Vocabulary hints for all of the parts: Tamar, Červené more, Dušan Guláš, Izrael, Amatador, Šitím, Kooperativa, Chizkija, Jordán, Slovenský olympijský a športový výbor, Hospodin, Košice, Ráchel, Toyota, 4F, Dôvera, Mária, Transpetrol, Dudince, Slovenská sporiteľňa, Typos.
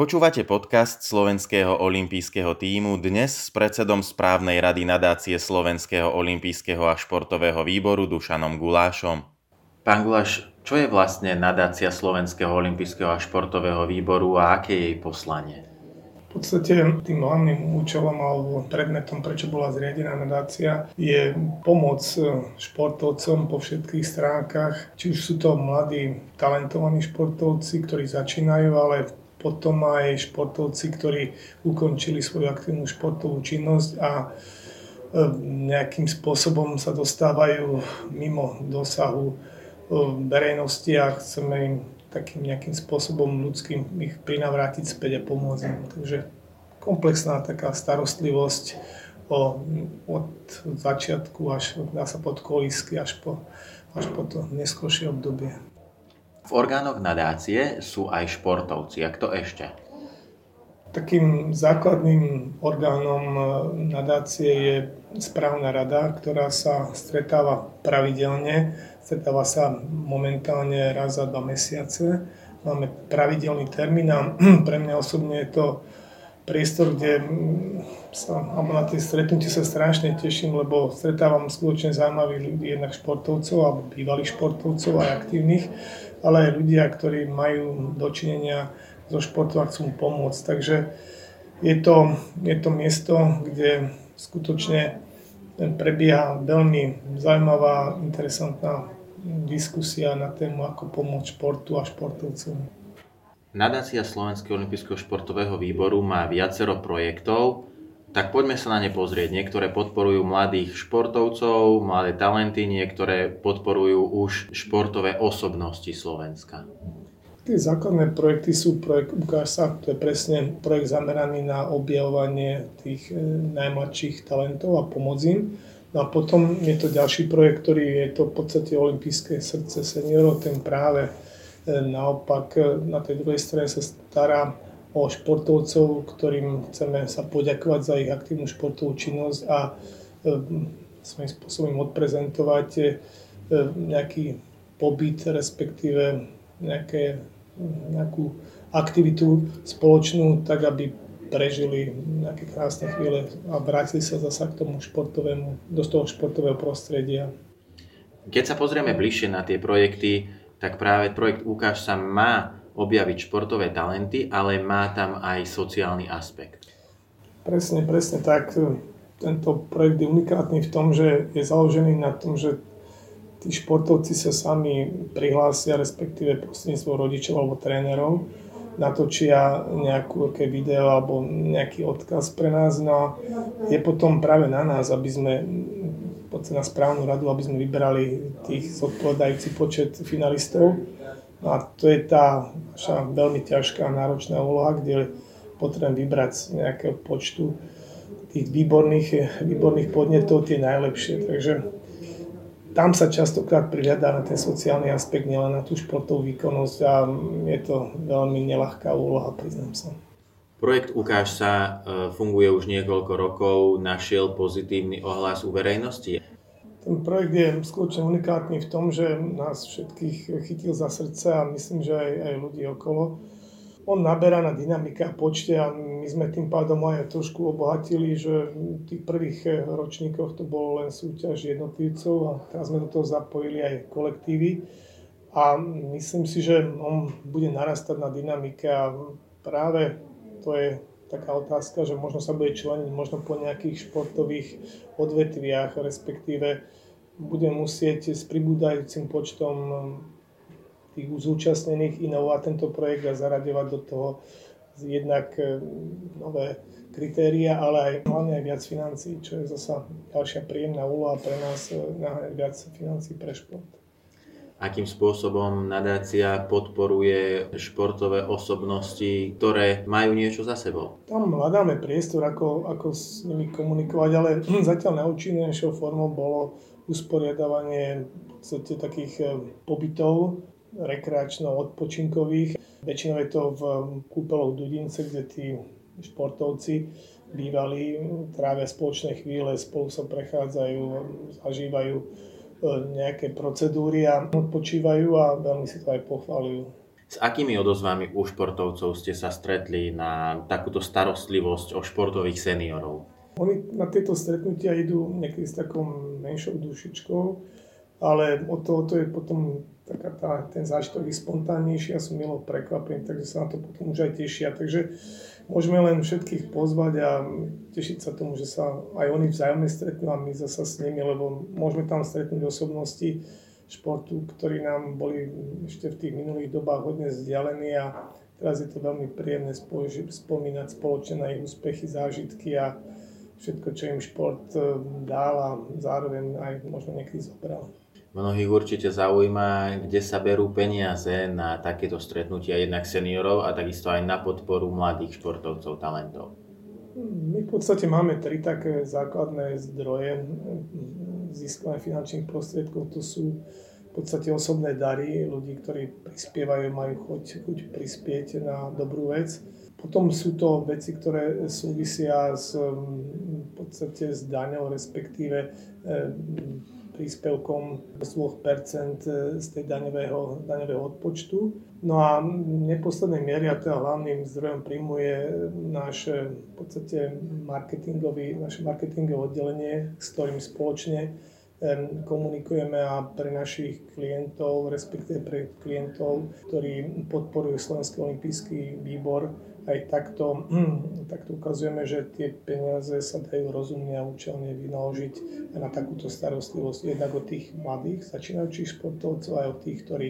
Počúvate podcast Slovenského olympijského tímu dnes s predsedom správnej rady nadácie Slovenského olympijského a športového výboru Dušanom Gulášom. Pán Guláš, čo je vlastne nadácia Slovenského olympijského a športového výboru a aké je jej poslanie? V podstate tým hlavným účelom alebo predmetom, prečo bola zriadená nadácia, je pomoc športovcom po všetkých stránkach. Či už sú to mladí, talentovaní športovci, ktorí začínajú, ale potom aj športovci, ktorí ukončili svoju aktívnu športovú činnosť a nejakým spôsobom sa dostávajú mimo dosahu verejnosti a chceme im takým nejakým spôsobom ľudským ich prinavrátiť späť a pomôcť im. Takže komplexná taká starostlivosť od začiatku až dá sa pod kolísky až po to neskôršie obdobie. V orgánoch nadácie sú aj športovci. A kto ešte? Takým základným orgánom nadácie je správna rada, ktorá sa stretáva pravidelne. Stretáva sa momentálne raz za 2 mesiace. Máme pravidelný termín a pre mňa osobne je to priestor, kde na tie stretnutie sa strašne teším, lebo stretávam skutočne zaujímavých ľudí, jednak športovcov alebo bývalých športovcov aj aktívnych, ale aj ľudia, ktorí majú dočinenia zo športu a chcú pomôcť. Takže je to miesto, kde skutočne prebieha veľmi zaujímavá, interesantná diskusia na tému, ako pomôcť športu a športovcom. Nadácia Slovenského olympijského športového výboru má viacero projektov, tak poďme sa na ne pozrieť. Niektoré podporujú mladých športovcov, mladé talenty, niektoré podporujú už športové osobnosti Slovenska. Tie základné projekty sú projekt Ukáž sa, to je presne projekt zameraný na objavovanie tých najmladších talentov a pomoc im. No a potom je to ďalší projekt, ktorý je to v podstate olympijské srdce seniorov, ten práve naopak na tej druhej strane sa stará o športovcov, ktorým chceme sa poďakovať za ich aktívnu športovú činnosť a svojím spôsobom odprezentovať nejaký pobyt, respektíve nejakú aktivitu spoločnú, tak aby prežili nejaké krásne chvíle a vrátili sa zasa k tomu športovému, do toho športového prostredia. Keď sa pozrieme bližšie na tie projekty, tak práve projekt Ukáž sa má objaviť športové talenty, ale má tam aj sociálny aspekt. Presne tak. Tento projekt je unikátny v tom, že je založený na tom, že tí športovci sa sami prihlásia, respektíve prostredníctvom rodičov alebo trénerov, natočia nejaké video alebo nejaký odkaz pre nás. No je potom práve na nás, aby sme na správnu radu, aby sme vybrali tých zodpovedajúci počet finalistov. No a to je tá naša veľmi ťažká a náročná úloha, kde potrebujem vybrať z nejakého počtu tých výborných podnetov, tie najlepšie. Takže tam sa častokrát prihľadá na ten sociálny aspekt, nielen na tú športovú výkonnosť a je to veľmi nelahká úloha, priznám sa. Projekt Ukáž sa funguje už niekoľko rokov, našiel pozitívny ohlas u verejnosti. Ten projekt je skutočne unikátny v tom, že nás všetkých chytil za srdce a myslím, že aj ľudí okolo. On naberá na dynamike a počte a my sme tým pádom aj trošku obohatili, že v tých prvých ročníkoch to bolo len súťaž jednotlivcov a teraz sme do toho zapojili aj kolektívy. A myslím si, že on bude narastať na dynamike a práve to je taká otázka, že možno sa bude členiť možno po nejakých športových odvetviach, respektíve bude musieť s pribúdajúcim počtom tých zúčastnených inovovať tento projekt a zaraďovať do toho jednak nové kritéria, ale aj hlavne aj viac financií, čo je zasa ďalšia príjemná úloha pre nás, viac financií pre šport. Akým spôsobom nadácia podporuje športové osobnosti, ktoré majú niečo za sebou? Tam hľadáme priestor, ako s nimi komunikovať, ale zatiaľ najúčinnejšou formou bolo usporiadavanie takých pobytov rekreačno-odpočinkových. Väčšinou je to v kúpeloch Dudince, kde tí športovci bývali, trávia spoločné chvíle, spolu sa prechádzajú, zažívajú nejaké procedúry a odpočívajú a veľmi si to aj pochváľujú. S akými odozvami u športovcov ste sa stretli na takúto starostlivosť o športových seniorov? Oni na tieto stretnutia idú niekedy s takou menšou dušičkou, ale od tohoto je potom taká ten zážitok spontánnejší a som milo prekvapený, takže sa na to potom už aj tešia. Takže môžeme len všetkých pozvať a tešiť sa tomu, že sa aj oni vzájomne stretnú a my zasa s nimi, lebo môžeme tam stretnúť osobnosti športu, ktorí nám boli ešte v tých minulých dobách hodne vzdialení a teraz je to veľmi príjemné spomínať spoločne na ich úspechy, zážitky a všetko, čo im šport dal a zároveň aj možno niekedy zobral. Mnohých určite zaujíma, kde sa berú peniaze na takéto stretnutia jednak seniorov a takisto aj na podporu mladých športovcov, talentov. My v podstate máme tri také základné zdroje získania finančných prostriedkov. To sú v podstate osobné dary ľudí, ktorí prispievajú, majú chuť prispieť na dobrú vec. Potom sú to veci, ktoré súvisia v podstate s daňou, respektíve príspevkom 2% z tej daňového odpočtu. No a v neposlednej miere a teda hlavným zdrojom príjmu je naše marketingové oddelenie, s ktorým spoločne komunikujeme a pre našich klientov, respektíve pre klientov, ktorí podporujú Slovenský olympijský výbor, aj takto ukazujeme, že tie peniaze sa dajú rozumne a účelne vynaložiť na takúto starostlivosť jednak od tých mladých začínajúcich športovcov aj od tých, ktorí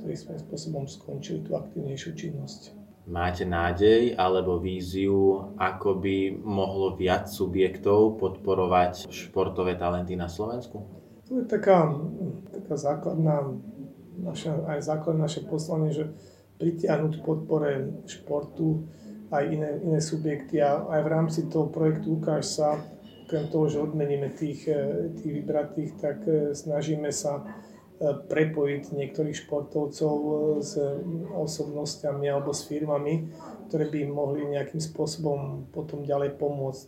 svojím spôsobom skončili tú aktívnejšiu činnosť. Máte nádej alebo víziu, ako by mohlo viac subjektov podporovať športové talenty na Slovensku? To je taká základné naše poslanie, že pritiahnuť podpore športu aj iné subjekty a aj v rámci toho projektu Ukáž sa, krem toho, že odmeníme tých vybratých, tak snažíme sa prepojiť niektorých športovcov s osobnostiami alebo s firmami, ktoré by mohli nejakým spôsobom potom ďalej pomôcť.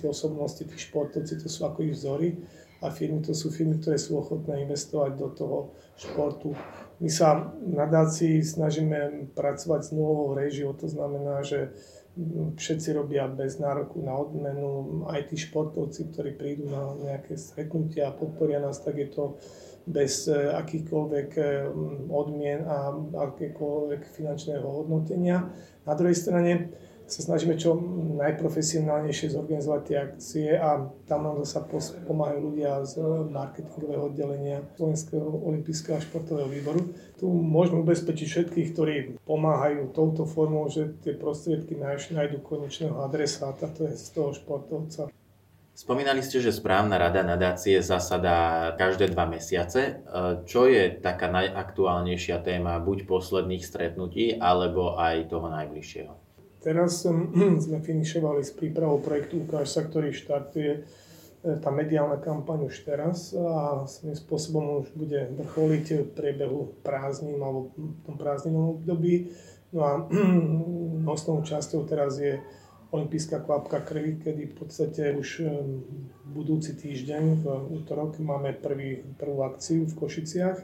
Tie osobnosti, tí športovci, to sú ako ich vzory a firmy, to sú firmy, ktoré sú ochotné investovať do toho športu. My sa v nadácii snažíme pracovať s nulovou režiou, to znamená, že všetci robia bez nároku na odmenu, aj tí športovci, ktorí prídu na nejaké stretnutia a podporia nás, tak je to bez akýchkoľvek odmien a akékoľvek finančného hodnotenia. Na druhej strane sa snažíme čo najprofesionálnejšie zorganizovať tie akcie a tam nám zasa pomáhajú ľudia z marketingového oddelenia Slovenského olympijského a športového výboru. Tu môžeme ubezpečiť všetkých, ktorí pomáhajú touto formou, že tie prostriedky nájdu konečného adresáta, to je z toho športovca. Spomínali ste, že správna rada nadácie zasadá každé 2 mesiace. Čo je taká najaktuálnejšia téma buď posledných stretnutí, alebo aj toho najbližšieho? Teraz sme finišovali s prípravou projektu Ukáž sa, ktorý štartuje tá mediálna kampaň už teraz a svojím spôsobom už bude vrcholiť v priebehu prázdnin alebo v tom prázdninovom období. No a nosnou časťou teraz je olympijská kvapka krvi, kedy v podstate už budúci týždeň, v útorok, máme prvú akciu v Košiciach,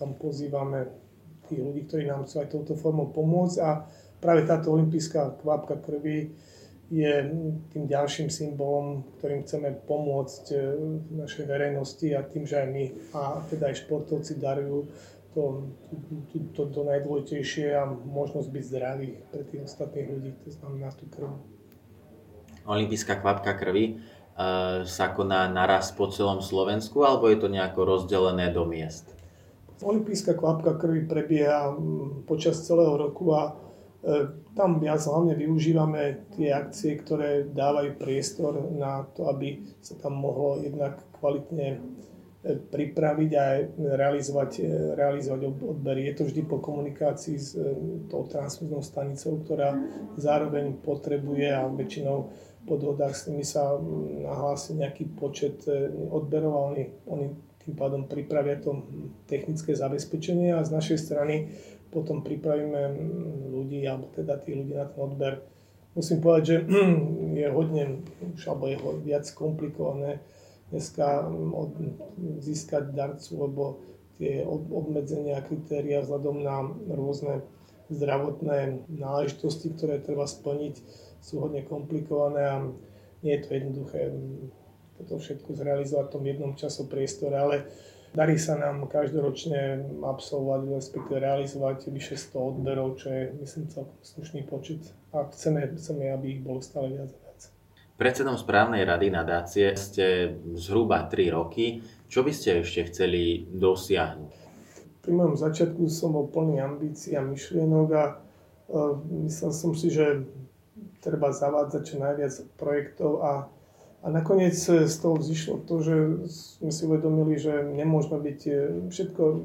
kam pozývame tých ľudí, ktorí nám chcú aj touto formou pomôcť a práve táto olympijská kvapka krvi je tým ďalším symbolom, ktorým chceme pomôcť v našej verejnosti a tým, že aj my a teda aj športovci darujú to najdôležitejšie a možnosť byť zdravý pre tých ostatných ľudí, to znamená tú krv. Olympijská kvapka krvi sa koná naraz po celom Slovensku, alebo je to nejako rozdelené do miest? Olympijská kvapka krvi prebieha počas celého roku a tam viac hlavne využívame tie akcie, ktoré dávajú priestor na to, aby sa tam mohlo jednak kvalitne pripraviť a realizovať odbery. Je to vždy po komunikácii s tou transfúznou stanicou, ktorá zároveň potrebuje a väčšinou po dohodách s nimi sa nahlási nejaký počet odberov a oni tým pádom pripravia to technické zabezpečenie a z našej strany potom pripravíme ľudí alebo teda tých ľudí na ten odber. Musím povedať, že je viac komplikované dneska získať darcu, lebo tie obmedzenia a kritériá vzhľadom na rôzne zdravotné náležitosti, ktoré treba splniť, sú hodne komplikované a nie je to jednoduché toto všetko zrealizovať v tom jednom časopriestore, ale darí sa nám každoročne absolvovať, respektíve realizovať vyše 100 odberov, čo je, myslím, celkom slušný počet a chceme, aby ich bolo stále viac a viac. Predsedom správnej rady nadácie ste zhruba 3 roky. Čo by ste ešte chceli dosiahnuť? Pri mojom začiatku som bol plný ambícií a myšlienok a myslel som si, že treba zavádzať čo najviac projektov a nakoniec z toho vzýšlo to, že sme si uvedomili, že nemôžeme byť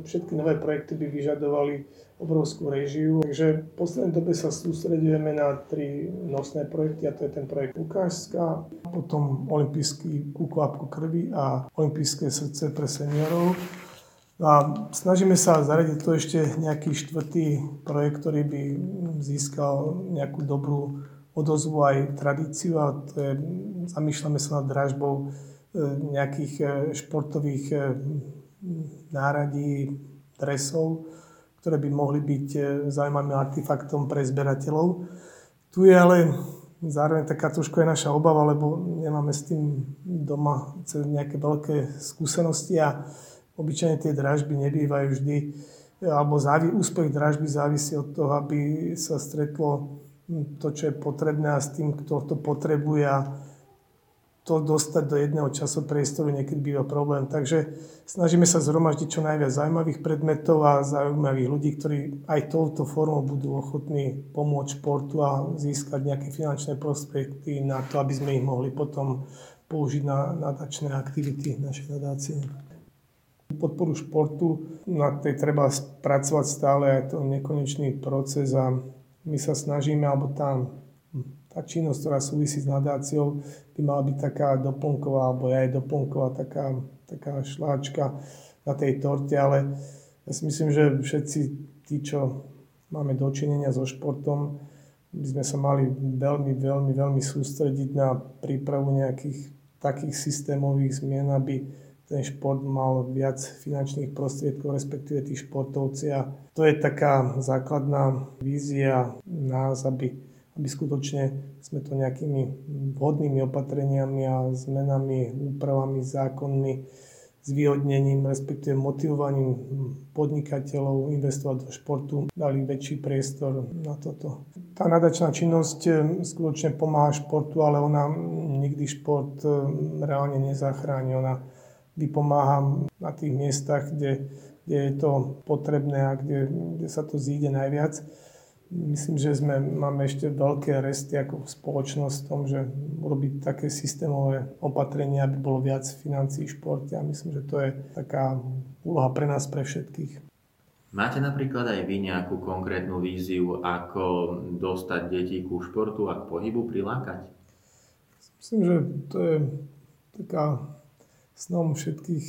všetky nové projekty by vyžadovali obrovskú réžiu. Takže v poslednej dobe sa sústredujeme na 3 nosné projekty a to je ten projekt Lukášska, potom olympijský kvapku krvi a olympijské srdce pre seniorov. A snažíme sa zaradiť to ešte nejaký 4. projekt, ktorý by získal nejakú dobrú odozvu aj tradíciu a to je, zamýšľame sa nad dražbou nejakých športových náradí, dresov, ktoré by mohli byť zaujímavým artefaktom pre zberateľov. Tu je ale zároveň taká trošku je naša obava, lebo nemáme s tým doma nejaké veľké skúsenosti a obyčajne tie dražby nebývajú vždy, alebo úspech dražby závisí od toho, aby sa stretlo to, čo je potrebné a s tým, kto to potrebuje a to dostať do jedného časopriestoru niekedy býva problém. Takže snažíme sa zhromaždiť čo najviac zaujímavých predmetov a zaujímavých ľudí, ktorí aj touto formou budú ochotní pomôcť športu a získať nejaké finančné prospekty na to, aby sme ich mohli potom použiť na nadačné aktivity našej nadácie. Podporu športu, na tej treba pracovať stále, je to nekonečný proces a my sa snažíme, alebo tá činnosť, ktorá súvisí s nadáciou, by mala byť taká doplnková, alebo je aj doplnková, taká šláčka na tej torte, ale ja si myslím, že všetci tí, čo máme dočinenia so športom, by sme sa mali veľmi, veľmi, veľmi sústrediť na prípravu nejakých takých systémových zmien, aby ten šport mal viac finančných prostriedkov, respektíve tých športovci a to je taká základná vízia nás, aby skutočne sme to nejakými vhodnými opatreniami a zmenami, úpravami, zákonmi, zvýhodnením, respektíve motivovaním podnikateľov investovať do športu, dali väčší priestor na toto. Tá nadačná činnosť skutočne pomáha športu, ale ona nikdy šport reálne nezachráni. Ona vypomáham na tých miestach, kde je to potrebné a kde sa to zíde najviac. Myslím, že máme ešte veľké resty ako spoločnosť v tom, že urobiť také systémové opatrenia, aby bolo viac financií v športe a myslím, že to je taká úloha pre nás, pre všetkých. Máte napríklad aj vy nejakú konkrétnu víziu, ako dostať deti ku športu a k pohybu prilákať? Myslím, že to je taká snom všetkých,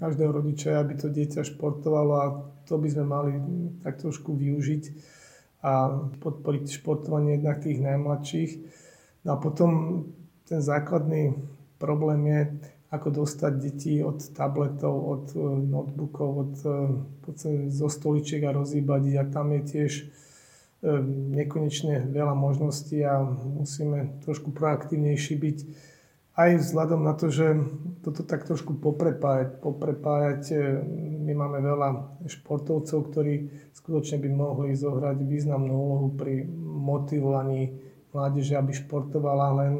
každého rodiča, aby to dieťa športovalo a to by sme mali tak trošku využiť a podporiť športovanie jednak tých najmladších. No a potom ten základný problém je, ako dostať deti od tabletov, od notebookov, zo stoličiek a rozhýbať ich. A tam je tiež nekonečne veľa možností a musíme trošku proaktívnejší byť. Aj vzhľadom na to, že toto tak trošku poprepájať. My máme veľa športovcov, ktorí skutočne by mohli zohrať významnú úlohu pri motivovaní mládeže, aby športovala, len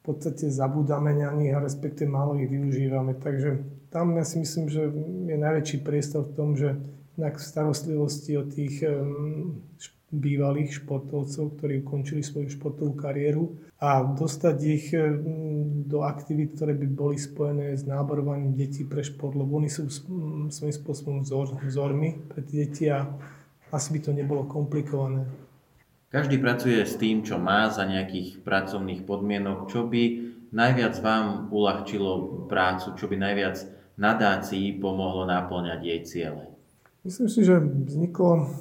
v podstate zabúdame na nich a respektive málo ich využívame. Takže tam ja si myslím, že je najväčší priestor v tom, že v starostlivosti o tých bývalých športovcov, ktorí ukončili svoju športovú kariéru a dostať ich do aktivít, ktoré by boli spojené s náborovaním detí pre šport, lebo oni sú svojím spôsobom vzormi pre tie deti a asi by to nebolo komplikované. Každý pracuje s tým, čo má za nejakých pracovných podmienok. Čo by najviac vám uľahčilo prácu? Čo by najviac nadácii pomohlo náplňať jej ciele? Myslím si, že vzniklo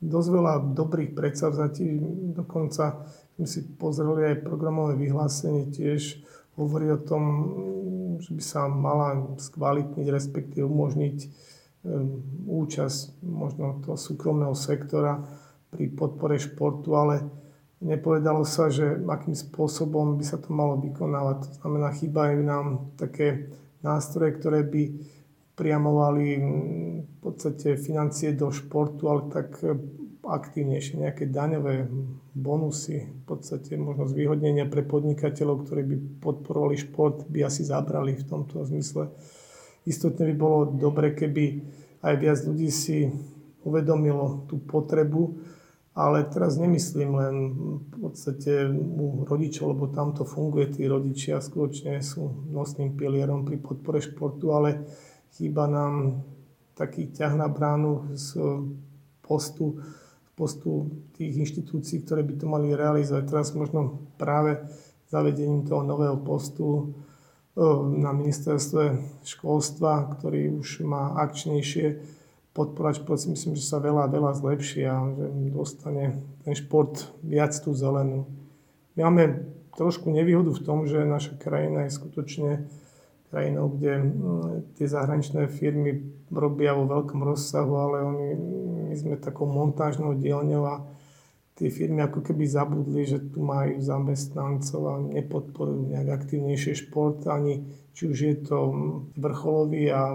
dosť veľa dobrých predsavzatí, dokonca sme si pozreli aj programové vyhlásenie, tiež hovorí o tom, že by sa mala skvalitniť, respektíve umožniť účasť možno toho súkromného sektora pri podpore športu, ale nepovedalo sa, že akým spôsobom by sa to malo vykonávať. To znamená, chýbajú nám také nástroje, ktoré by priamovali v podstate financie do športu, ale tak aktívnejšie, nejaké daňové bonusy, v podstate možno zvýhodnenia pre podnikateľov, ktorí by podporovali šport, by asi zabrali v tomto zmysle. Istotne by bolo dobre, keby aj viac ľudí si uvedomilo tú potrebu, ale teraz nemyslím len v podstate u rodičov, lebo tam to funguje, tí rodičia skutočne sú nosným pilierom pri podpore športu, ale chýba nám taký ťah na bránu z postu tých inštitúcií, ktoré by to mali realizovať. Teraz možno práve zavedením toho nového postu na ministerstve školstva, ktorý už má akčnejšie podporať šport, si myslím, že sa veľa zlepší a že dostane ten šport viac tú zelenú. My máme trošku nevýhodu v tom, že naša krajina je skutočne krajinou, kde tie zahraničné firmy robia vo veľkom rozsahu, ale my sme takou montážnou dielňou a tie firmy ako keby zabudli, že tu majú zamestnancov a nepodporujú nejak aktivnejšie šport, ani či už je to vrcholový a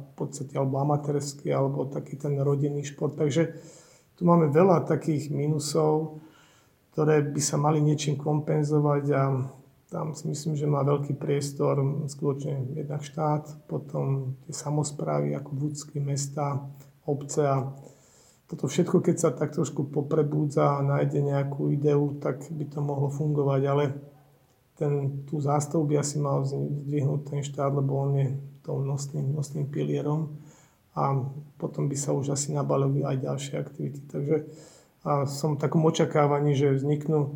v podstate alebo amatérsky, alebo taký ten rodinný šport. Takže tu máme veľa takých minusov, ktoré by sa mali niečím kompenzovať a tam si myslím, že má veľký priestor skutočne jednak štát, potom tie samosprávy ako vúdske mesta, obce a toto všetko, keď sa tak trošku poprebúdza a nájde nejakú ideu, tak by to mohlo fungovať, ale tú zástavu by asi mal zdvihnúť ten štát, lebo on je tou nosným pilierom a potom by sa už asi nabalili aj ďalšie aktivity. Takže a som v takom očakávaní, že vzniknú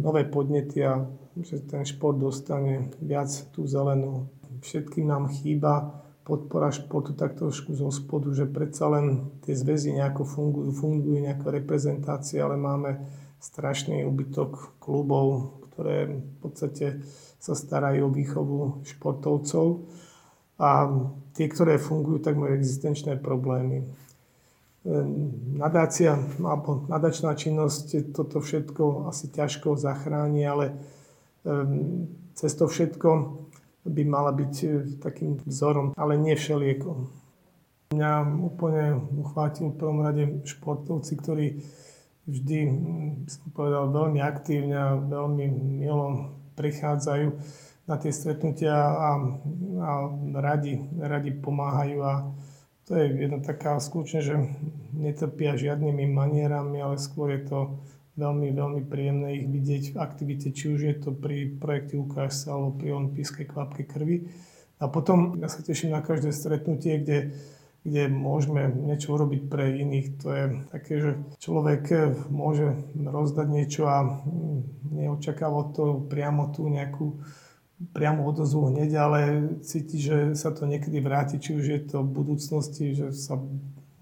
nové podnety a že ten šport dostane viac tú zelenú. Všetkým nám chýba podpora športu tak trošku zo spodu, že predsa len tie zväzy nejako fungujú nejaká reprezentácia, ale máme strašný úbytok klubov, ktoré v podstate sa starajú o výchovu športovcov a tie, ktoré fungujú, tak majú existenčné problémy. Nadácia alebo nadačná činnosť toto všetko asi ťažko zachráni, ale cez to všetko by mala byť takým vzorom, ale nie všeliekom. Mňa úplne uchvátil v prvom rade športovci, ktorí vždy, som povedal, veľmi aktívne a veľmi milo prichádzajú na tie stretnutia a radi pomáhajú a to je jedna taká skutočne, že netrpia žiadnymi manierami, ale skôr je to veľmi príjemné ich vidieť v aktivite, či už je to pri projekte Ukáž sa alebo pri olympijskej kvapke krvi. A potom ja sa teším na každé stretnutie, kde môžeme niečo urobiť pre iných. To je také, že človek môže rozdať niečo a neočakáva to priamo tú nejakú priamo odozvu hneď, ale cíti, že sa to niekedy vráti, či už je to v budúcnosti, že sa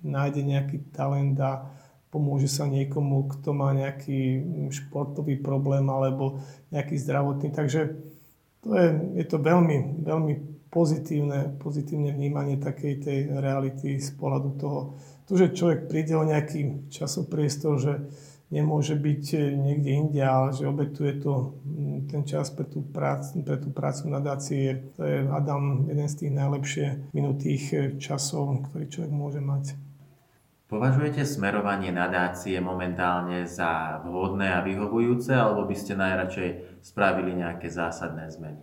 nájde nejaký talent a pomôže sa niekomu, kto má nejaký športový problém alebo nejaký zdravotný. Takže je to veľmi pozitívne vnímanie takej tej reality z pohľadu toho. To, že človek príde o nejaký časopriestor, že nemôže byť niekde inde, ale že obetuje to ten čas pre tú prácu nadácie. To je, Adam, jeden z tých najlepšie minutých časov, ktorý človek môže mať. Považujete smerovanie nadácie momentálne za vhodné a vyhovujúce, alebo by ste najradšej spravili nejaké zásadné zmeny?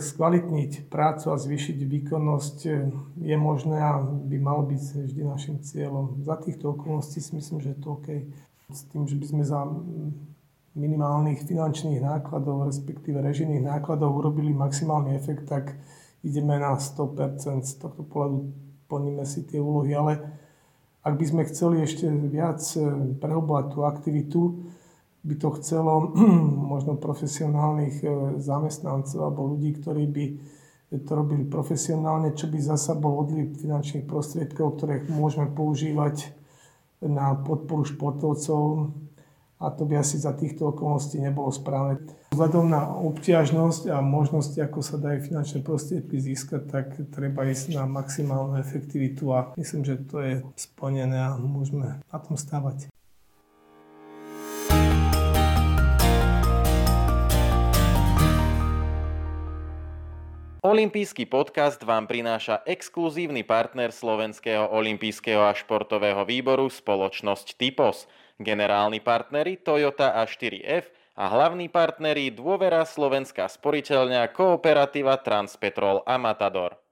Skvalitniť prácu a zvýšiť výkonnosť je možné a by malo byť vždy našim cieľom. Za týchto okolností si myslím, že je to OK. S tým, že by sme za minimálnych finančných nákladov, respektíve režijných nákladov urobili maximálny efekt, tak ideme na 100%. Z tohto pohľadu plníme si tie úlohy, ale ak by sme chceli ešte viac prehlbovať tú aktivitu, by to chcelo možno profesionálnych zamestnancov alebo ľudí, ktorí by to robili profesionálne, čo by zasa bol odliv finančných prostriedkov, ktoré môžeme používať na podporu športovcov a to by asi za týchto okolností nebolo správne. Vzhľadom na obťažnosť a možnosti, ako sa dajú finančné prostriedky získať, tak treba ísť na maximálnu efektivitu a myslím, že to je splnené a môžeme na tom stavať. Olympijský podcast vám prináša exkluzívny partner Slovenského olympijského a športového výboru spoločnosť Typos, generálni partneri Toyota a 4F a hlavní partneri Dôvera, Slovenská sporiteľňa, Kooperativa, Transpetrol a Amatador.